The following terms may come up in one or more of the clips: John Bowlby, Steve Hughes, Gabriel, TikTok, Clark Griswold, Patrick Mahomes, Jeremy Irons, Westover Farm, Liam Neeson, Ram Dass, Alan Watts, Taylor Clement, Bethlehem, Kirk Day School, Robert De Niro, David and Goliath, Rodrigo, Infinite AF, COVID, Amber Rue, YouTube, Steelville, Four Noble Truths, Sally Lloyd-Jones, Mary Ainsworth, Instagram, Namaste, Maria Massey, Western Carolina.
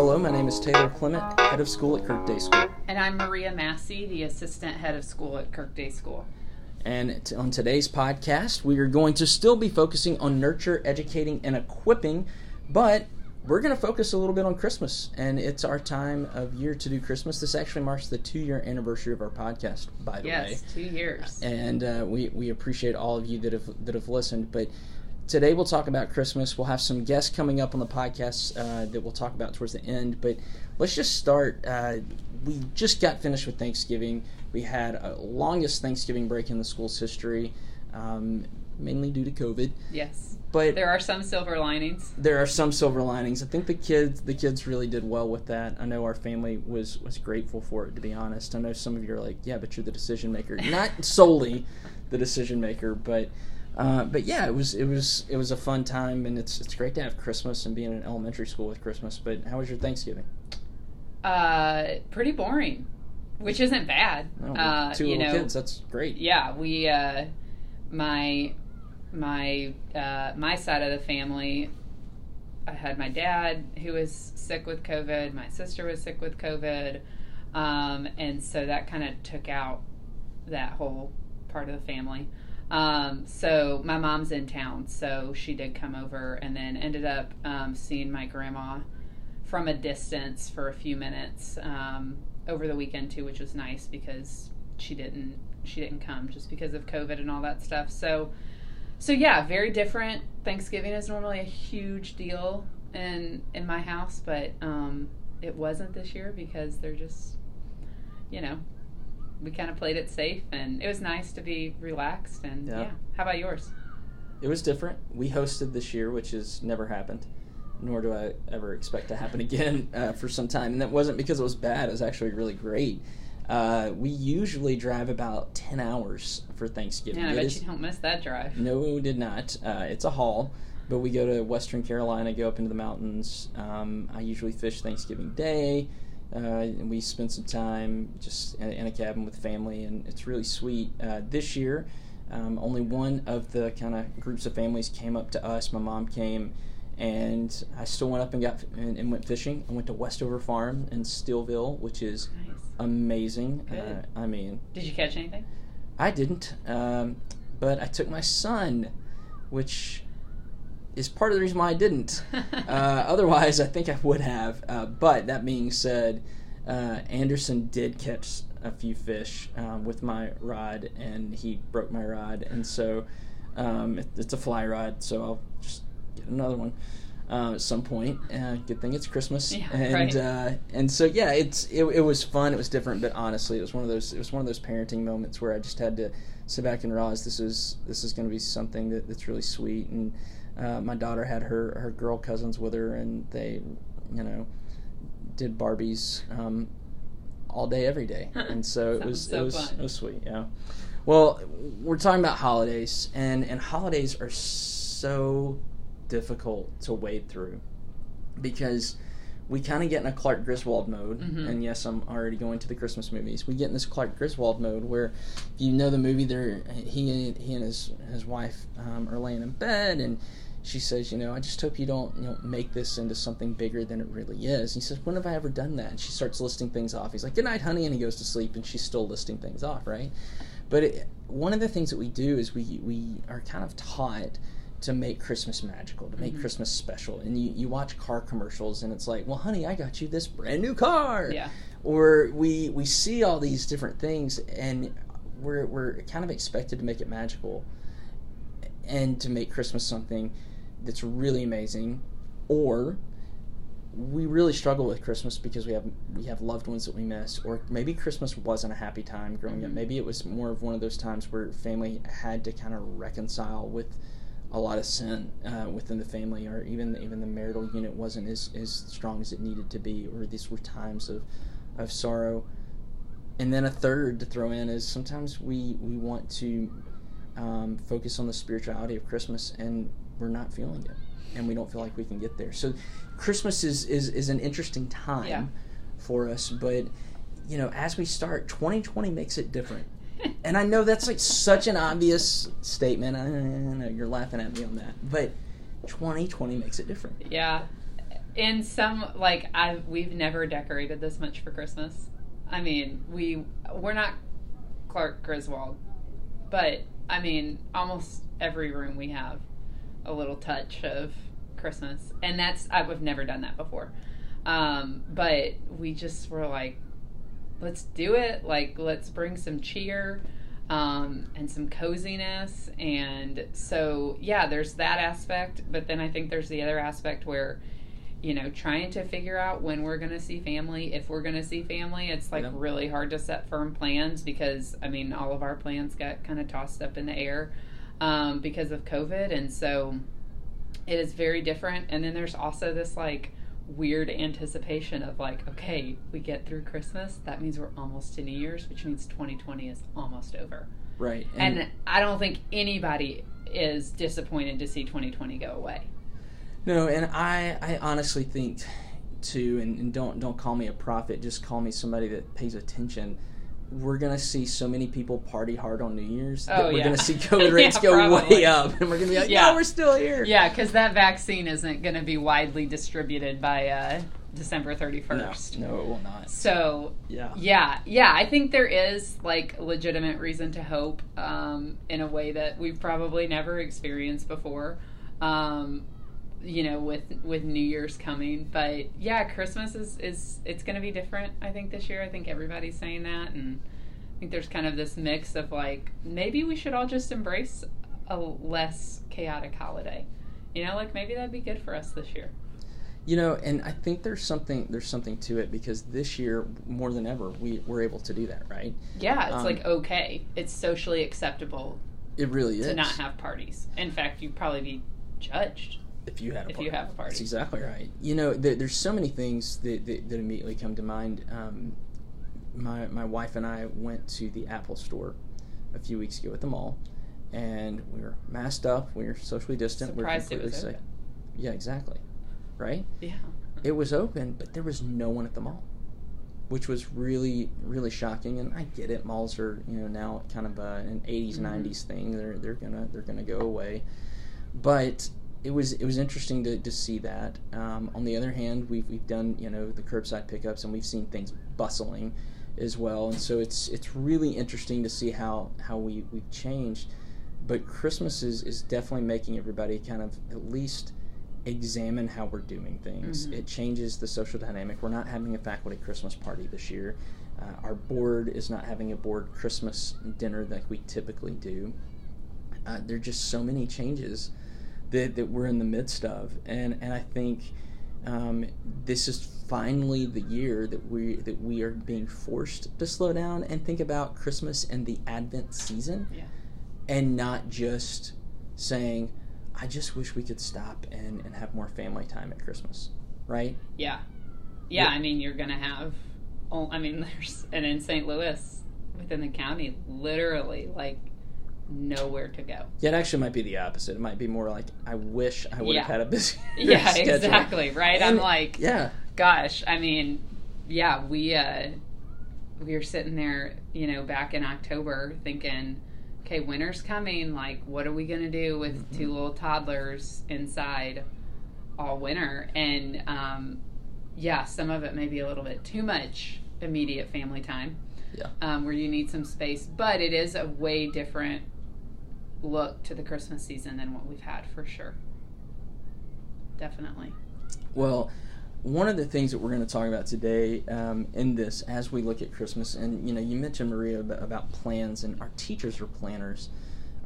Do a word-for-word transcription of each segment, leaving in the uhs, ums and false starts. Hello, my name is Taylor Clement, head of school at Kirk Day School. And I'm Maria Massey, the assistant head of school at Kirk Day School. And t- on today's podcast, we are going to still be focusing on nurture, educating, and equipping, but we're going to focus a little bit on Christmas, and it's our time of year to do Christmas. This actually marks the two-year anniversary of our podcast, by the yes, way. Yes, two years. And uh, we, we appreciate all of you that have that have listened, but today we'll talk about Christmas. We'll have some guests coming up on the podcast uh, that we'll talk about towards the end, but let's just start. Uh, we just got finished with Thanksgiving. We had a longest Thanksgiving break in the school's history, um, mainly due to COVID. Yes. But there are some silver linings. There are some silver linings. I think the kids the kids really did well with that. I know our family was, was grateful for it, to be honest. I know some of you are like, yeah, but you're the decision maker. Not solely the decision maker, but uh, but yeah, it was it was it was a fun time, and it's it's great to have Christmas and be in an elementary school with Christmas. But how was your Thanksgiving? Uh, pretty boring, which isn't bad. No, uh, two you little know, kids, that's great. Yeah, we uh, my. My uh, my side of the family, I had my dad who was sick with COVID. My sister was sick with COVID, um, and so that kind of took out that whole part of the family. Um, so my mom's in town, so she did come over, and then ended up um, seeing my grandma from a distance for a few minutes um, over the weekend too, which was nice because she didn't she didn't come just because of COVID and all that stuff. So. So yeah, very different. Thanksgiving is normally a huge deal in in my house, but um, it wasn't this year because they're just, you know, we kind of played it safe, and it was nice to be relaxed. And yeah. yeah, how about yours? It was different. We hosted this year, which has never happened, nor do I ever expect to happen again uh, for some time. And that wasn't because it was bad. It was actually really great. Uh, we usually drive about ten hours for Thanksgiving. Yeah, I it bet is, you don't miss that drive. No, we did not. Uh, it's a haul, but we go to Western Carolina, go up into the mountains. Um, I usually fish Thanksgiving Day, uh, and we spend some time just in, in a cabin with family, and it's really sweet. Uh, this year, um, only one of the kind of groups of families came up to us. My mom came, and I still went up and got and, and went fishing. I went to Westover Farm in Steelville, which is nice. Amazing. Uh, I mean, did you catch anything? I didn't, um, but I took my son, which is part of the reason why I didn't. uh, otherwise, I think I would have. Uh, but that being said, uh, Anderson did catch a few fish um, with my rod, and he broke my rod, and so um, it, it's a fly rod, so I'll just get another one. Uh, at some point, uh, good thing it's Christmas, yeah, and right. uh, and so yeah, it's it, it was fun. It was different, but honestly, it was one of those it was one of those parenting moments where I just had to sit back and realize this is this is going to be something that, that's really sweet. And uh, my daughter had her, her girl cousins with her, and they, you know, did Barbies um, all day every day, and so it was so it was fun. It was sweet. Yeah. Well, we're talking about holidays, and, and holidays are so difficult to wade through because we kind of get in a Clark Griswold mode, mm-hmm. and yes, I'm already going to the Christmas movies. We get in this Clark Griswold mode where, if you know the movie, there he he and his his wife um, are laying in bed, and she says, you know, I just hope you don't you know make this into something bigger than it really is. And he says, when have I ever done that? And she starts listing things off. He's like, good night, honey, and he goes to sleep, and she's still listing things off, right? But it, one of the things that we do is we we are kind of taught to make Christmas magical, to make mm-hmm. Christmas special. And you, you watch car commercials, and it's like, well, honey, I got you this brand new car. Yeah. Or we we see all these different things, and we're we're kind of expected to make it magical and to make Christmas something that's really amazing. Or we really struggle with Christmas because we have we have loved ones that we miss, or maybe Christmas wasn't a happy time growing mm-hmm. up. Maybe it was more of one of those times where family had to kind of reconcile with a lot of sin uh, within the family, or even even the marital unit wasn't as, as strong as it needed to be, or these were times of, of sorrow. And then a third to throw in is sometimes we, we want to um, focus on the spirituality of Christmas, and we're not feeling it, and we don't feel like we can get there. So Christmas is, is, is an interesting time yeah. for us, but you know, as we start, twenty twenty makes it different. And I know that's like such an obvious statement. I know you're laughing at me on that. But twenty twenty makes it different. Yeah. in some, like, I we've never decorated this much for Christmas. I mean, we we're not Clark Griswold, but I mean, almost every room we have a little touch of Christmas, and that's I've never done that before. Um, but we just were like, let's do it. Like, let's bring some cheer um, and some coziness. And so, yeah, there's that aspect. But then I think there's the other aspect where, you know, trying to figure out when we're going to see family, if we're going to see family, it's like yeah. really hard to set firm plans because, I mean, all of our plans got kind of tossed up in the air um, because of COVID. And so it is very different. And then there's also this like weird anticipation of like, okay, we get through Christmas, that means we're almost to New Year's, which means twenty twenty is almost over. Right. And, and I don't think anybody is disappointed to see twenty twenty go away. No, and I, I honestly think too, and, and don't don't call me a prophet, just call me somebody that pays attention. We're gonna see so many people party hard on New Year's that oh, we're yeah. gonna see COVID rates yeah, go probably. way up, and we're gonna be like, yeah, yeah we're still here. Yeah, because that vaccine isn't gonna be widely distributed by uh, December thirty-first. No, no, it will not. So yeah, yeah, yeah. I think there is like legitimate reason to hope um, in a way that we've probably never experienced before. Um, you know, with with New Year's coming. But yeah, Christmas is, is it's going to be different, I think, this year. I think everybody's saying that, and I think there's kind of this mix of like, maybe we should all just embrace a less chaotic holiday. You know, like maybe that'd be good for us this year. You know, and I think there's something there's something to it, because this year, more than ever, we we're able to do that, right? Yeah, it's um, like okay. It's socially acceptable. It really is. To not have parties. In fact, you'd probably be judged if you had a party. If you have a party. That's exactly right. You know, there, there's so many things that, that, that immediately come to mind. Um, my my wife and I went to the Apple store a few weeks ago at the mall, and we were masked up. We were socially distant. Surprised we were completely it was open. Sick. Yeah, exactly. Right? Yeah. It was open, but there was no one at the mall, which was really, really shocking. And I get it. Malls are, you know, now kind of uh, an eighties, mm-hmm. nineties thing. They're they're gonna they're gonna go away, but It was it was interesting to, to see that. Um, on the other hand, we've we've done you know the curbside pickups, and we've seen things bustling as well. And so it's it's really interesting to see how how we we've changed. But Christmas is, is definitely making everybody kind of at least examine how we're doing things. Mm-hmm. It changes the social dynamic. We're not having a faculty Christmas party this year. Uh, our board is not having a board Christmas dinner like we typically do. Uh, there are just so many changes That, that we're in the midst of, and and I think um, this is finally the year that we that we are being forced to slow down and think about Christmas and the Advent season, yeah. and not just saying, I just wish we could stop and, and have more family time at Christmas, right? Yeah, yeah. What? I mean, you're gonna have, oh, I mean, there's and in Saint Louis within the county, literally like nowhere to go. Yeah, it actually might be the opposite. It might be more like, I wish I would yeah. have had a busy yeah schedule. Exactly, right? And I'm like, yeah, gosh, I mean, yeah, we uh we were sitting there, you know, back in October thinking, okay, winter's coming, like what are we gonna do with mm-hmm. two little toddlers inside all winter? And um yeah, some of it may be a little bit too much immediate family time, yeah um where you need some space, but it is a way different look to the Christmas season than what we've had, for sure. Definitely. Well, one of the things that we're going to talk about today um, in this, as we look at Christmas, and you know, you mentioned, Maria, about plans, and our teachers are planners.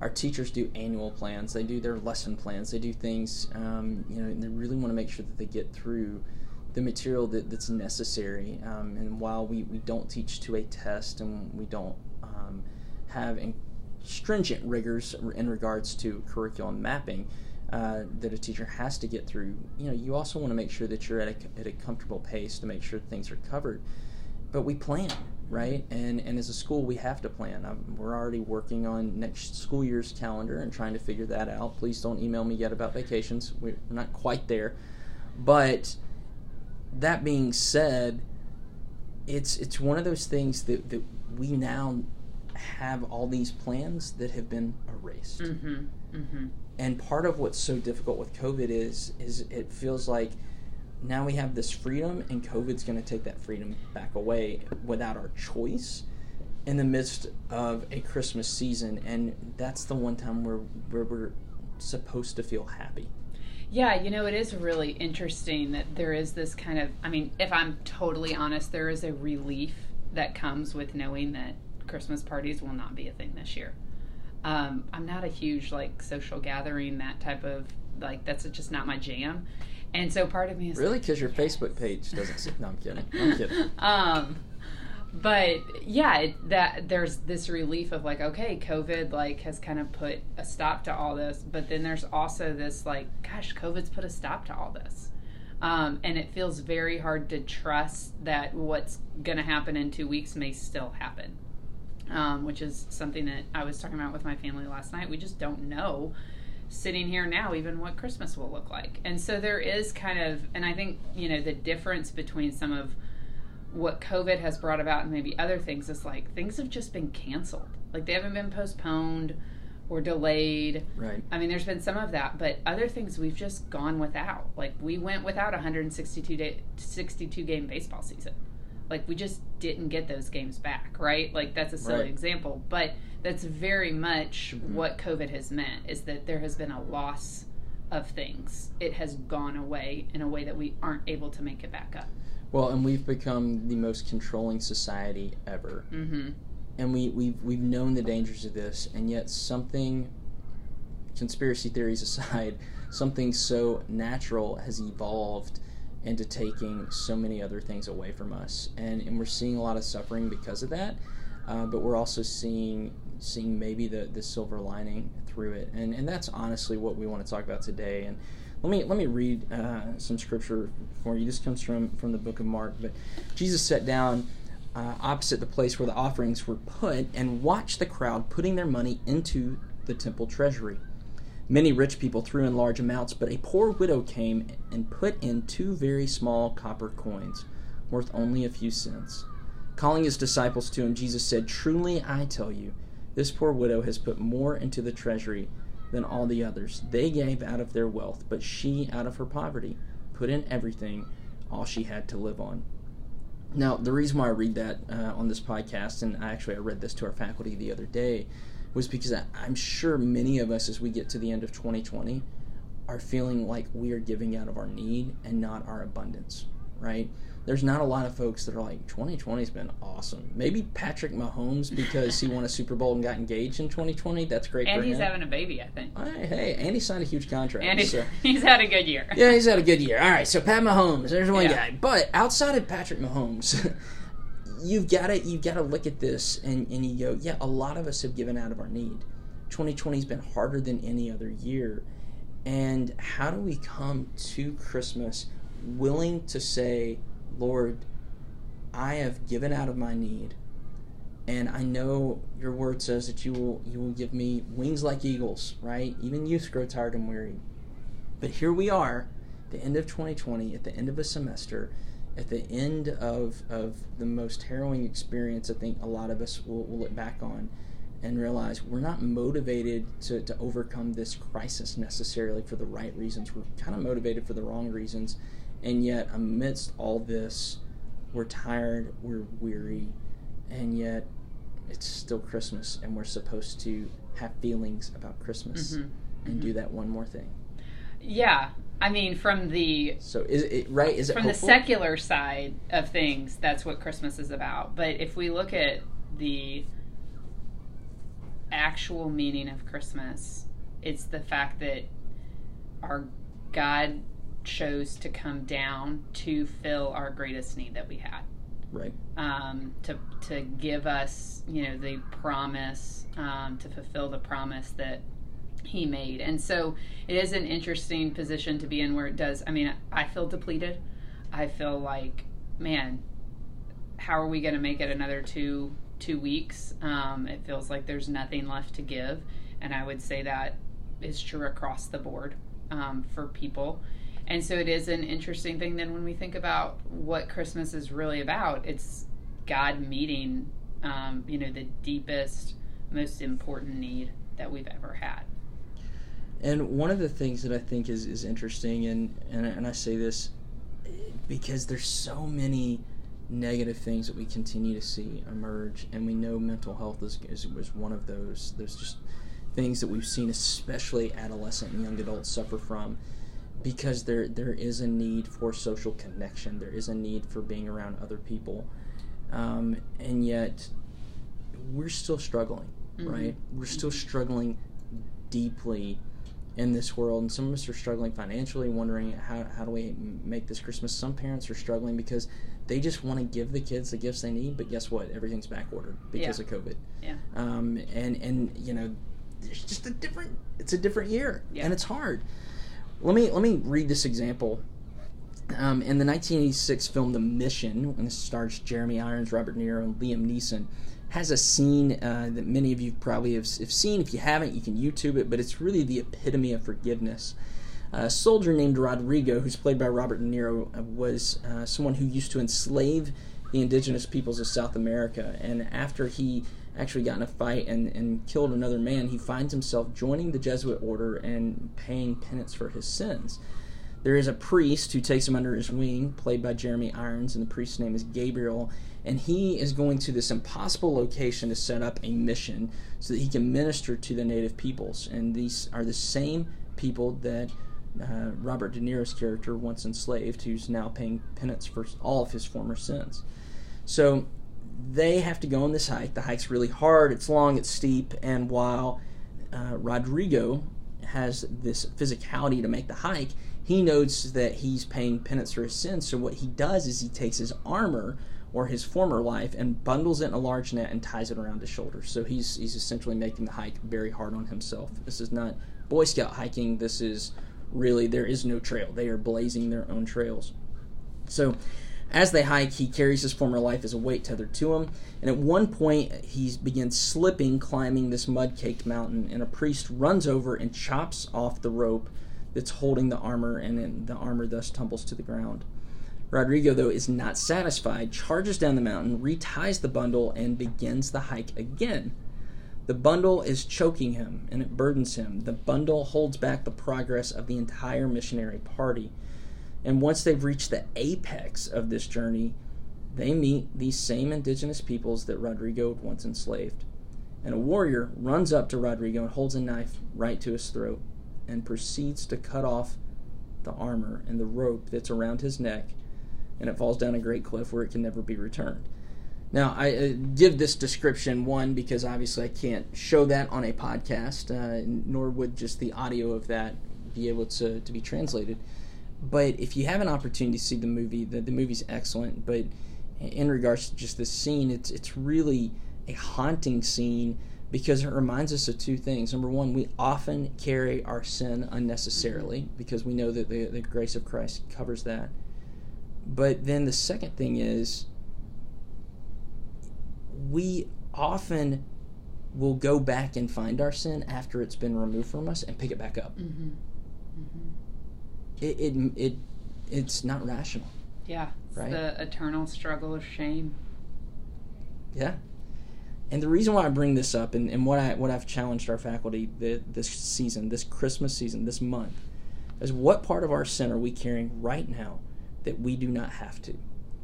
Our teachers do annual plans. They do their lesson plans. They do things, um, you know, and they really want to make sure that they get through the material that, that's necessary. Um, and while we, we don't teach to a test, and we don't um, have in stringent rigors in regards to curriculum mapping uh, that a teacher has to get through, you know, you also want to make sure that you're at a, at a comfortable pace to make sure things are covered. But we plan, right? And and as a school, we have to plan. I'm, we're already working on next school year's calendar and trying to figure that out. Please don't email me yet about vacations. We're not quite there. But that being said, it's it's one of those things that, that we now have all these plans that have been erased. Mm-hmm, mm-hmm. And part of what's so difficult with COVID is is it feels like now we have this freedom, and COVID's going to take that freedom back away without our choice in the midst of a Christmas season. And that's the one time where, where we're supposed to feel happy. Yeah, you know, it is really interesting that there is this kind of, I mean, if I'm totally honest, there is a relief that comes with knowing that Christmas parties will not be a thing this year. Um, I'm not a huge, like, social gathering, that type of, like, that's just not my jam. And so part of me is really, because like, your yes. Facebook page doesn't see. No, I'm kidding. I'm kidding. Um, but yeah, it, that there's this relief of like, okay, COVID like has kind of put a stop to all this, but then there's also this like, gosh, COVID's put a stop to all this, um, and it feels very hard to trust that what's going to happen in two weeks may still happen, um, which is something that I was talking about with my family last night. We just don't know, sitting here now, even what Christmas will look like. And so there is kind of, and I think, you know, the difference between some of what COVID has brought about and maybe other things is like things have just been canceled. Like they haven't been postponed or delayed. Right. I mean, there's been some of that, but other things we've just gone without. Like we went without one hundred sixty-two day, sixty-two game baseball season. Like we just didn't get those games back, right? Like that's a silly right. example, but that's very much mm-hmm. what COVID has meant, is that there has been a loss of things. It has gone away in a way that we aren't able to make it back up. Well, and we've become the most controlling society ever. Mm-hmm. And we, we've, we've known the dangers of this, and yet something, conspiracy theories aside, something so natural has evolved into taking so many other things away from us. And, and we're seeing a lot of suffering because of that, uh, but we're also seeing seeing maybe the, the silver lining through it. And, and that's honestly what we want to talk about today. And let me let me read uh, some scripture for you. This comes from, from the book of Mark. But Jesus sat down uh, opposite the place where the offerings were put and watched the crowd putting their money into the temple treasury. Many rich people threw in large amounts, but a poor widow came and put in two very small copper coins, worth only a few cents. Calling his disciples to him, Jesus said, "Truly I tell you, this poor widow has put more into the treasury than all the others. They gave out of their wealth, but she, out of her poverty, put in everything, all she had to live on." Now, the reason why I read that uh, on this podcast, and I actually I read this to our faculty the other day, was because I, I'm sure many of us, as we get to the end of twenty twenty, are feeling like we are giving out of our need and not our abundance, right? There's not a lot of folks that are like, twenty twenty's been awesome. Maybe Patrick Mahomes, because he won a Super Bowl and got engaged in twenty twenty. That's great for him. And he's having a baby, I think. All right, hey, and he signed a huge contract. And he's, so. he's had a good year. Yeah, he's had a good year. All right, so Pat Mahomes, there's one yeah. guy. But outside of Patrick Mahomes... You've got to you've got to look at this and, and you go, yeah, a lot of us have given out of our need. twenty twenty's been harder than any other year. And how do we come to Christmas willing to say, Lord, I have given out of my need, and I know your word says that you will you will give me wings like eagles, right? Even youth grow tired and weary. But here we are, the end of twenty twenty, at the end of a semester, at the end of, of the most harrowing experience I think a lot of us will, will look back on and realize we're not motivated to, to overcome this crisis necessarily for the right reasons. We're kind of motivated for the wrong reasons, and yet amidst all this, we're tired, we're weary, and yet it's still Christmas, and we're supposed to have feelings about Christmas mm-hmm. and mm-hmm. do that one more thing. Yeah. I mean, from the so is it right? Is it from the secular side of things? That's what Christmas is about. But if we look at the actual meaning of Christmas, it's the fact that our God chose to come down to fill our greatest need that we had, right? Um, to to give us, you know, the promise, um, to fulfill the promise that he made. And so it is an interesting position to be in, where it does, I mean, I feel depleted. I feel like, man, how are we going to make it another two two weeks? Um, it feels like there's nothing left to give, and I would say that is true across the board um, for people. And so it is an interesting thing then when we think about what Christmas is really about. It's God meeting, um, you know, the deepest, most important need that we've ever had. And one of the things that I think is, is interesting, and, and, and I say this, because there's so many negative things that we continue to see emerge, and we know mental health is, is was one of those. There's just things that we've seen, especially adolescent and young adults, suffer from, because there there is a need for social connection. There is a need for being around other people, um, and yet we're still struggling, mm-hmm. right? We're still struggling deeply in this world, and some of us are struggling financially, wondering how how do we make this Christmas. Some parents are struggling because they just want to give the kids the gifts they need, but guess what? Everything's back ordered because yeah. of COVID. Yeah. Um. And and you know. It's just a different. It's a different year, yeah. and it's hard. Let me let me read this example. Um, in the nineteen eighty-six film *The Mission*, and this stars Jeremy Irons, Robert De Niro, and Liam Neeson, has a scene uh, that many of you probably have, have seen. If you haven't, you can YouTube it. But it's really the epitome of forgiveness. A soldier named Rodrigo, who's played by Robert De Niro, was uh, someone who used to enslave the indigenous peoples of South America, and after he actually got in a fight and, and killed another man, he finds himself joining the Jesuit order and paying penance for his sins. There is a priest who takes him under his wing, played by Jeremy Irons, and the priest's name is Gabriel, and he is going to this impossible location to set up a mission so that he can minister to the native peoples. And these are the same people that uh, Robert De Niro's character once enslaved, who's now paying penance for all of his former sins. So they have to go on this hike. The hike's really hard, it's long, it's steep, and while uh, Rodrigo has this physicality to make the hike, he knows that he's paying penance for his sins, so what he does is he takes his armor, or his former life, and bundles it in a large net and ties it around his shoulders. So he's, he's essentially making the hike very hard on himself. This is not Boy Scout hiking, this is really, there is no trail. They are blazing their own trails. So as they hike, he carries his former life as a weight tethered to him, and at one point he begins slipping, climbing this mud-caked mountain, and a priest runs over and chops off the rope that's holding the armor, and then the armor thus tumbles to the ground. Rodrigo, though, is not satisfied, charges down the mountain, reties the bundle, and begins the hike again. The bundle is choking him, and it burdens him. The bundle holds back the progress of the entire missionary party. And once they've reached the apex of this journey, they meet these same indigenous peoples that Rodrigo once enslaved. And a warrior runs up to Rodrigo and holds a knife right to his throat and proceeds to cut off the armor and the rope that's around his neck, and it falls down a great cliff where it can never be returned. Now, I uh, give this description, one, because obviously I can't show that on a podcast, uh, nor would just the audio of that be able to, to be translated. But if you have an opportunity to see the movie, the, the movie's excellent, but in regards to just this scene, it's it's really a haunting scene because it reminds us of two things. Number one, we often carry our sin unnecessarily because we know that the, the grace of Christ covers that. But then the second thing is we often will go back and find our sin after it's been removed from us and pick it back up. Mm-hmm. Mm-hmm. It, it it it's not rational. Yeah, it's right? The eternal struggle of shame. Yeah, and the reason why I bring this up, and, and what I what I've challenged our faculty the, this season, this Christmas season, this month, is what part of our sin are we carrying right now that we do not have to?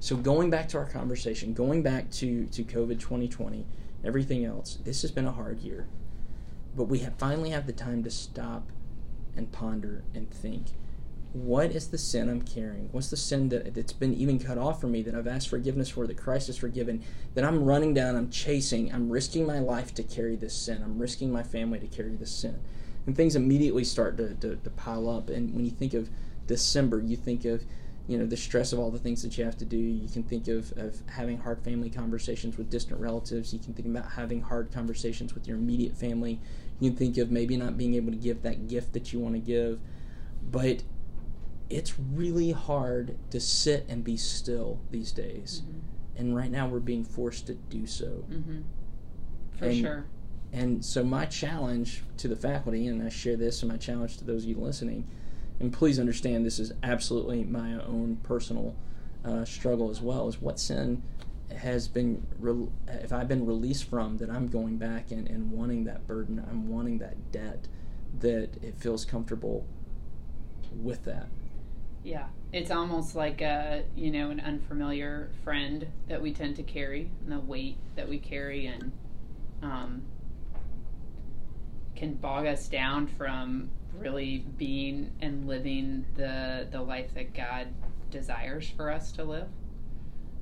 So going back to our conversation, going back to to COVID twenty twenty, everything else, this has been a hard year, but we have finally have the time to stop, and ponder and think. What is the sin I'm carrying? What's the sin that, that's been even cut off from me, that I've asked forgiveness for, that Christ has forgiven, that I'm running down, I'm chasing, I'm risking my life to carry this sin, I'm risking my family to carry this sin? And things immediately start to, to, to pile up. And when you think of December, you think of, you know, the stress of all the things that you have to do. You can think of, of having hard family conversations with distant relatives. You can think about having hard conversations with your immediate family. You can think of maybe not being able to give that gift that you want to give. But it's really hard to sit and be still these days. Mm-hmm. And right now we're being forced to do so. Mm-hmm. For and, sure. And so my challenge to the faculty, and I share this, and my challenge to those of you listening, and please understand this is absolutely my own personal uh, struggle as well, is what sin has been, re- if I've been released from, that I'm going back and, and wanting that burden, I'm wanting that debt, that it feels comfortable with that. Yeah, it's almost like a, you know, an unfamiliar friend that we tend to carry, and the weight that we carry, and um, can bog us down from really being and living the the life that God desires for us to live.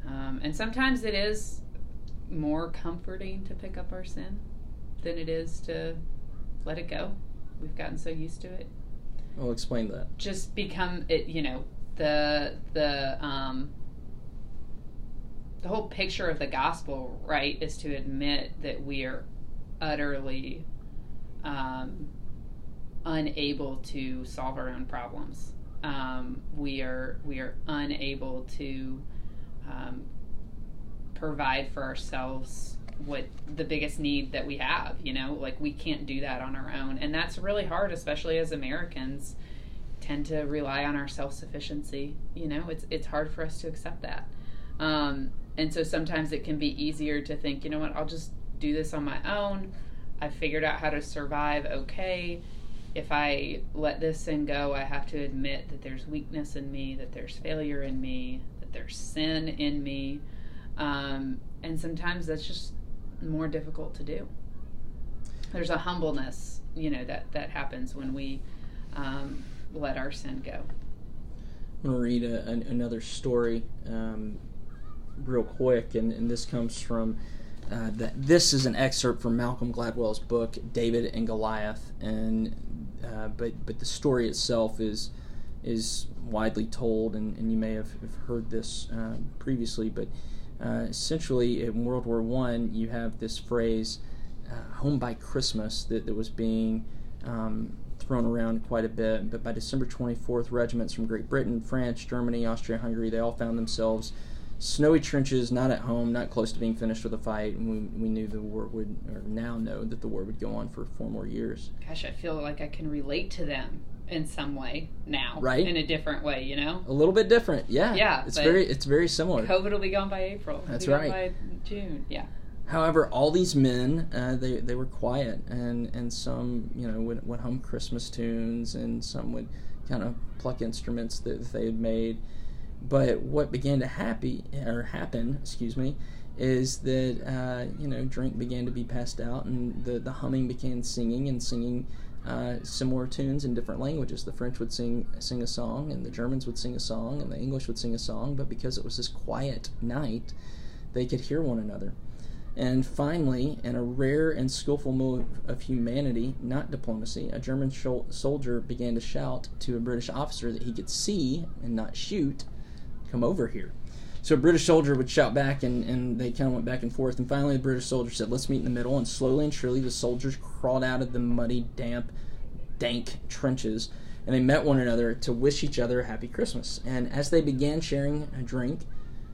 Um, and sometimes it is more comforting to pick up our sin than it is to let it go. We've gotten so used to it. I'll explain that. Just become it, you know, the the um, the whole picture of the gospel, right, is to admit that we are utterly um, unable to solve our own problems. Um, we are we are unable to um, provide for ourselves what the biggest need that we have, you know, like we can't do that on our own. And that's really hard, especially as Americans tend to rely on our self-sufficiency. You know, it's it's hard for us to accept that. Um, and so sometimes it can be easier to think, you know what, I'll just do this on my own. I figured out how to survive. Okay. If I let this sin go, I have to admit that there's weakness in me, that there's failure in me, that there's sin in me. Um, and sometimes that's just more difficult to do. There's a humbleness, you know, that that happens when we um, let our sin go. I'm going to read a, an, another story um, real quick, and, and this comes from uh, that. This is an excerpt from Malcolm Gladwell's book David and Goliath, and uh, but but the story itself is is widely told, and, and you may have, have heard this uh, previously, but. Uh, essentially, in World War One, you have this phrase, uh, home by Christmas, that, that was being um, thrown around quite a bit. But by December twenty-fourth, regiments from Great Britain, France, Germany, Austria-Hungary, they all found themselves snowy trenches, not at home, not close to being finished with the fight. And we, we knew the war would, or now know, that the war would go on for four more years. Gosh, I feel like I can relate to them in some way now, right? In a different way, you know, a little bit different. Yeah, yeah. It's very, it's very similar. COVID will be gone by April. That's it'll be right. Gone by June. Yeah. However, all these men, uh, they they were quiet, and, and some, you know, would would hum Christmas tunes, and some would kind of pluck instruments that they had made. But what began to happy or happen, excuse me, is that uh, you know, drink began to be passed out, and the the humming began singing and singing. Uh, similar tunes in different languages. The French would sing sing a song, and the Germans would sing a song, and the English would sing a song, but because it was this quiet night, they could hear one another. And finally, in a rare and skillful move of humanity, not diplomacy, a German shol- soldier began to shout to a British officer that he could see and not shoot, "Come over here." So a British soldier would shout back, and, and they kind of went back and forth. And finally, the British soldier said, "Let's meet in the middle." And slowly and surely, the soldiers crawled out of the muddy, damp, dank trenches, and they met one another to wish each other a happy Christmas. And as they began sharing a drink,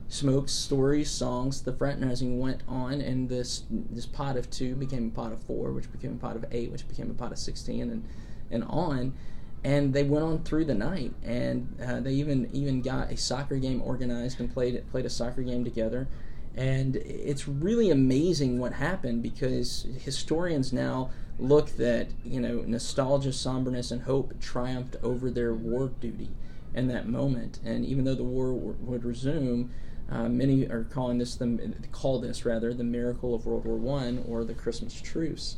smokes, stories, songs, the fraternizing went on, and this this pot of two became a pot of four, which became a pot of eight, which became a pot of sixteen, and, and on. And they went on through the night, and uh, they even even got a soccer game organized and played played a soccer game together. And it's really amazing what happened, because historians now look that, you know, nostalgia, somberness, and hope triumphed over their war duty in that moment. And even though the war w- would resume, uh, many are calling this the call this rather the miracle of World War One, or the Christmas truce.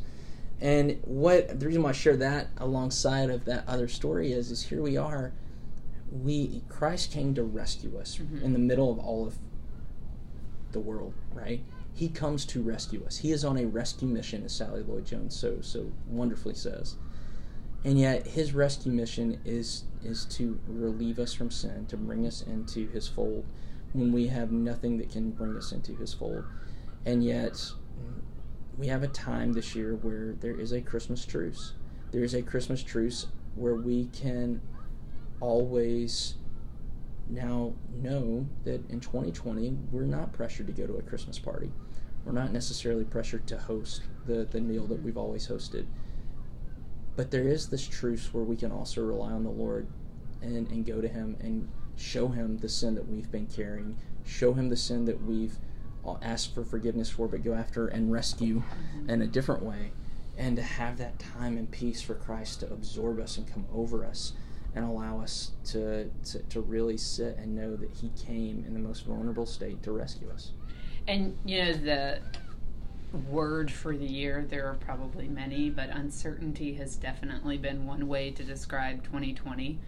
And what the reason why I share that alongside of that other story is, is here we are, we Christ came to rescue us mm-hmm. in the middle of all of the world, right? He comes to rescue us. He is on a rescue mission, as Sally Lloyd-Jones so so wonderfully says. And yet his rescue mission is is to relieve us from sin, to bring us into his fold when we have nothing that can bring us into his fold. And yet we have a time this year where there is a Christmas truce. There is a Christmas truce where we can always now know that in twenty twenty, we're not pressured to go to a Christmas party. We're not necessarily pressured to host the, the meal that we've always hosted. But there is this truce where we can also rely on the Lord and, and go to him and show him the sin that we've been carrying, show him the sin that we've I'll ask for forgiveness for, but go after and rescue in a different way, and to have that time and peace for Christ to absorb us and come over us and allow us to, to, to really sit and know that he came in the most vulnerable state to rescue us. And, you know, the word for the year, there are probably many, but uncertainty has definitely been one way to describe twenty twenty.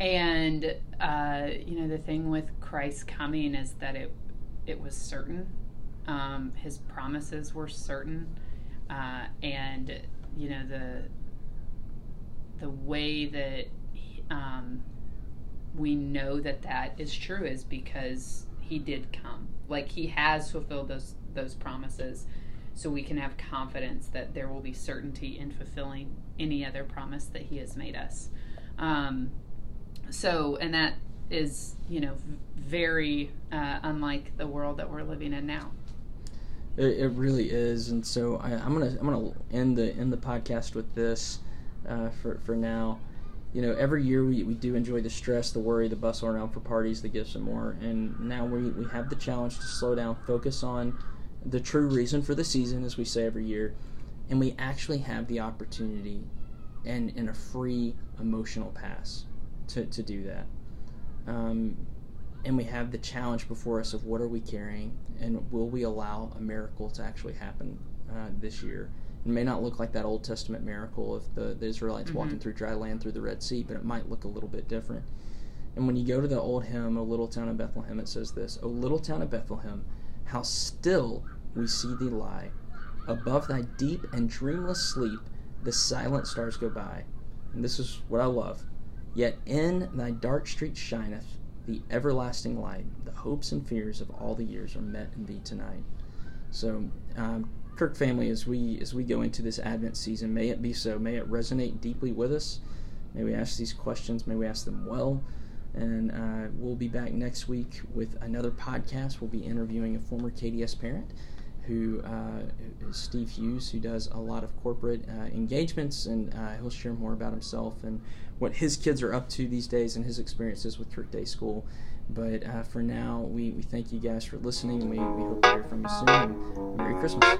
And, uh, you know, the thing with Christ's coming is that it it was certain. Um, his promises were certain. Uh, and, you know, the the way that um, we know that that is true is because he did come. Like, he has fulfilled those those promises, so we can have confidence that there will be certainty in fulfilling any other promise that he has made us. Um, so, and that is, you know, very uh, unlike the world that we're living in now. It, it really is, and so I, I'm gonna I'm gonna end the end the podcast with this uh, for for now. You know, every year we, we do enjoy the stress, the worry, the bustle around for parties, the gifts, and more. And now we, we have the challenge to slow down, focus on the true reason for the season, as we say every year. And we actually have the opportunity and, and a free emotional pass to, to do that. Um, and we have the challenge before us of what are we carrying, and will we allow a miracle to actually happen uh, this year? It may not look like that Old Testament miracle of the, the Israelites mm-hmm. walking through dry land through the Red Sea, but it might look a little bit different. And when you go to the old hymn, O Little Town of Bethlehem, it says this, O little town of Bethlehem, how still we see thee lie. Above thy deep and dreamless sleep, the silent stars go by. And this is what I love. Yet in thy dark street shineth the everlasting light. The hopes and fears of all the years are met in thee tonight. So, um, Kirk family, as we as we go into this Advent season, may it be so. May it resonate deeply with us. May we ask these questions. May we ask them well. And uh, we'll be back next week with another podcast. We'll be interviewing a former K D S parent who uh, is Steve Hughes, who does a lot of corporate uh, engagements, and uh, he'll share more about himself and what his kids are up to these days and his experiences with Kirk Day School. But uh, for now, we, we thank you guys for listening, and we, we hope to hear from you soon. Merry Christmas.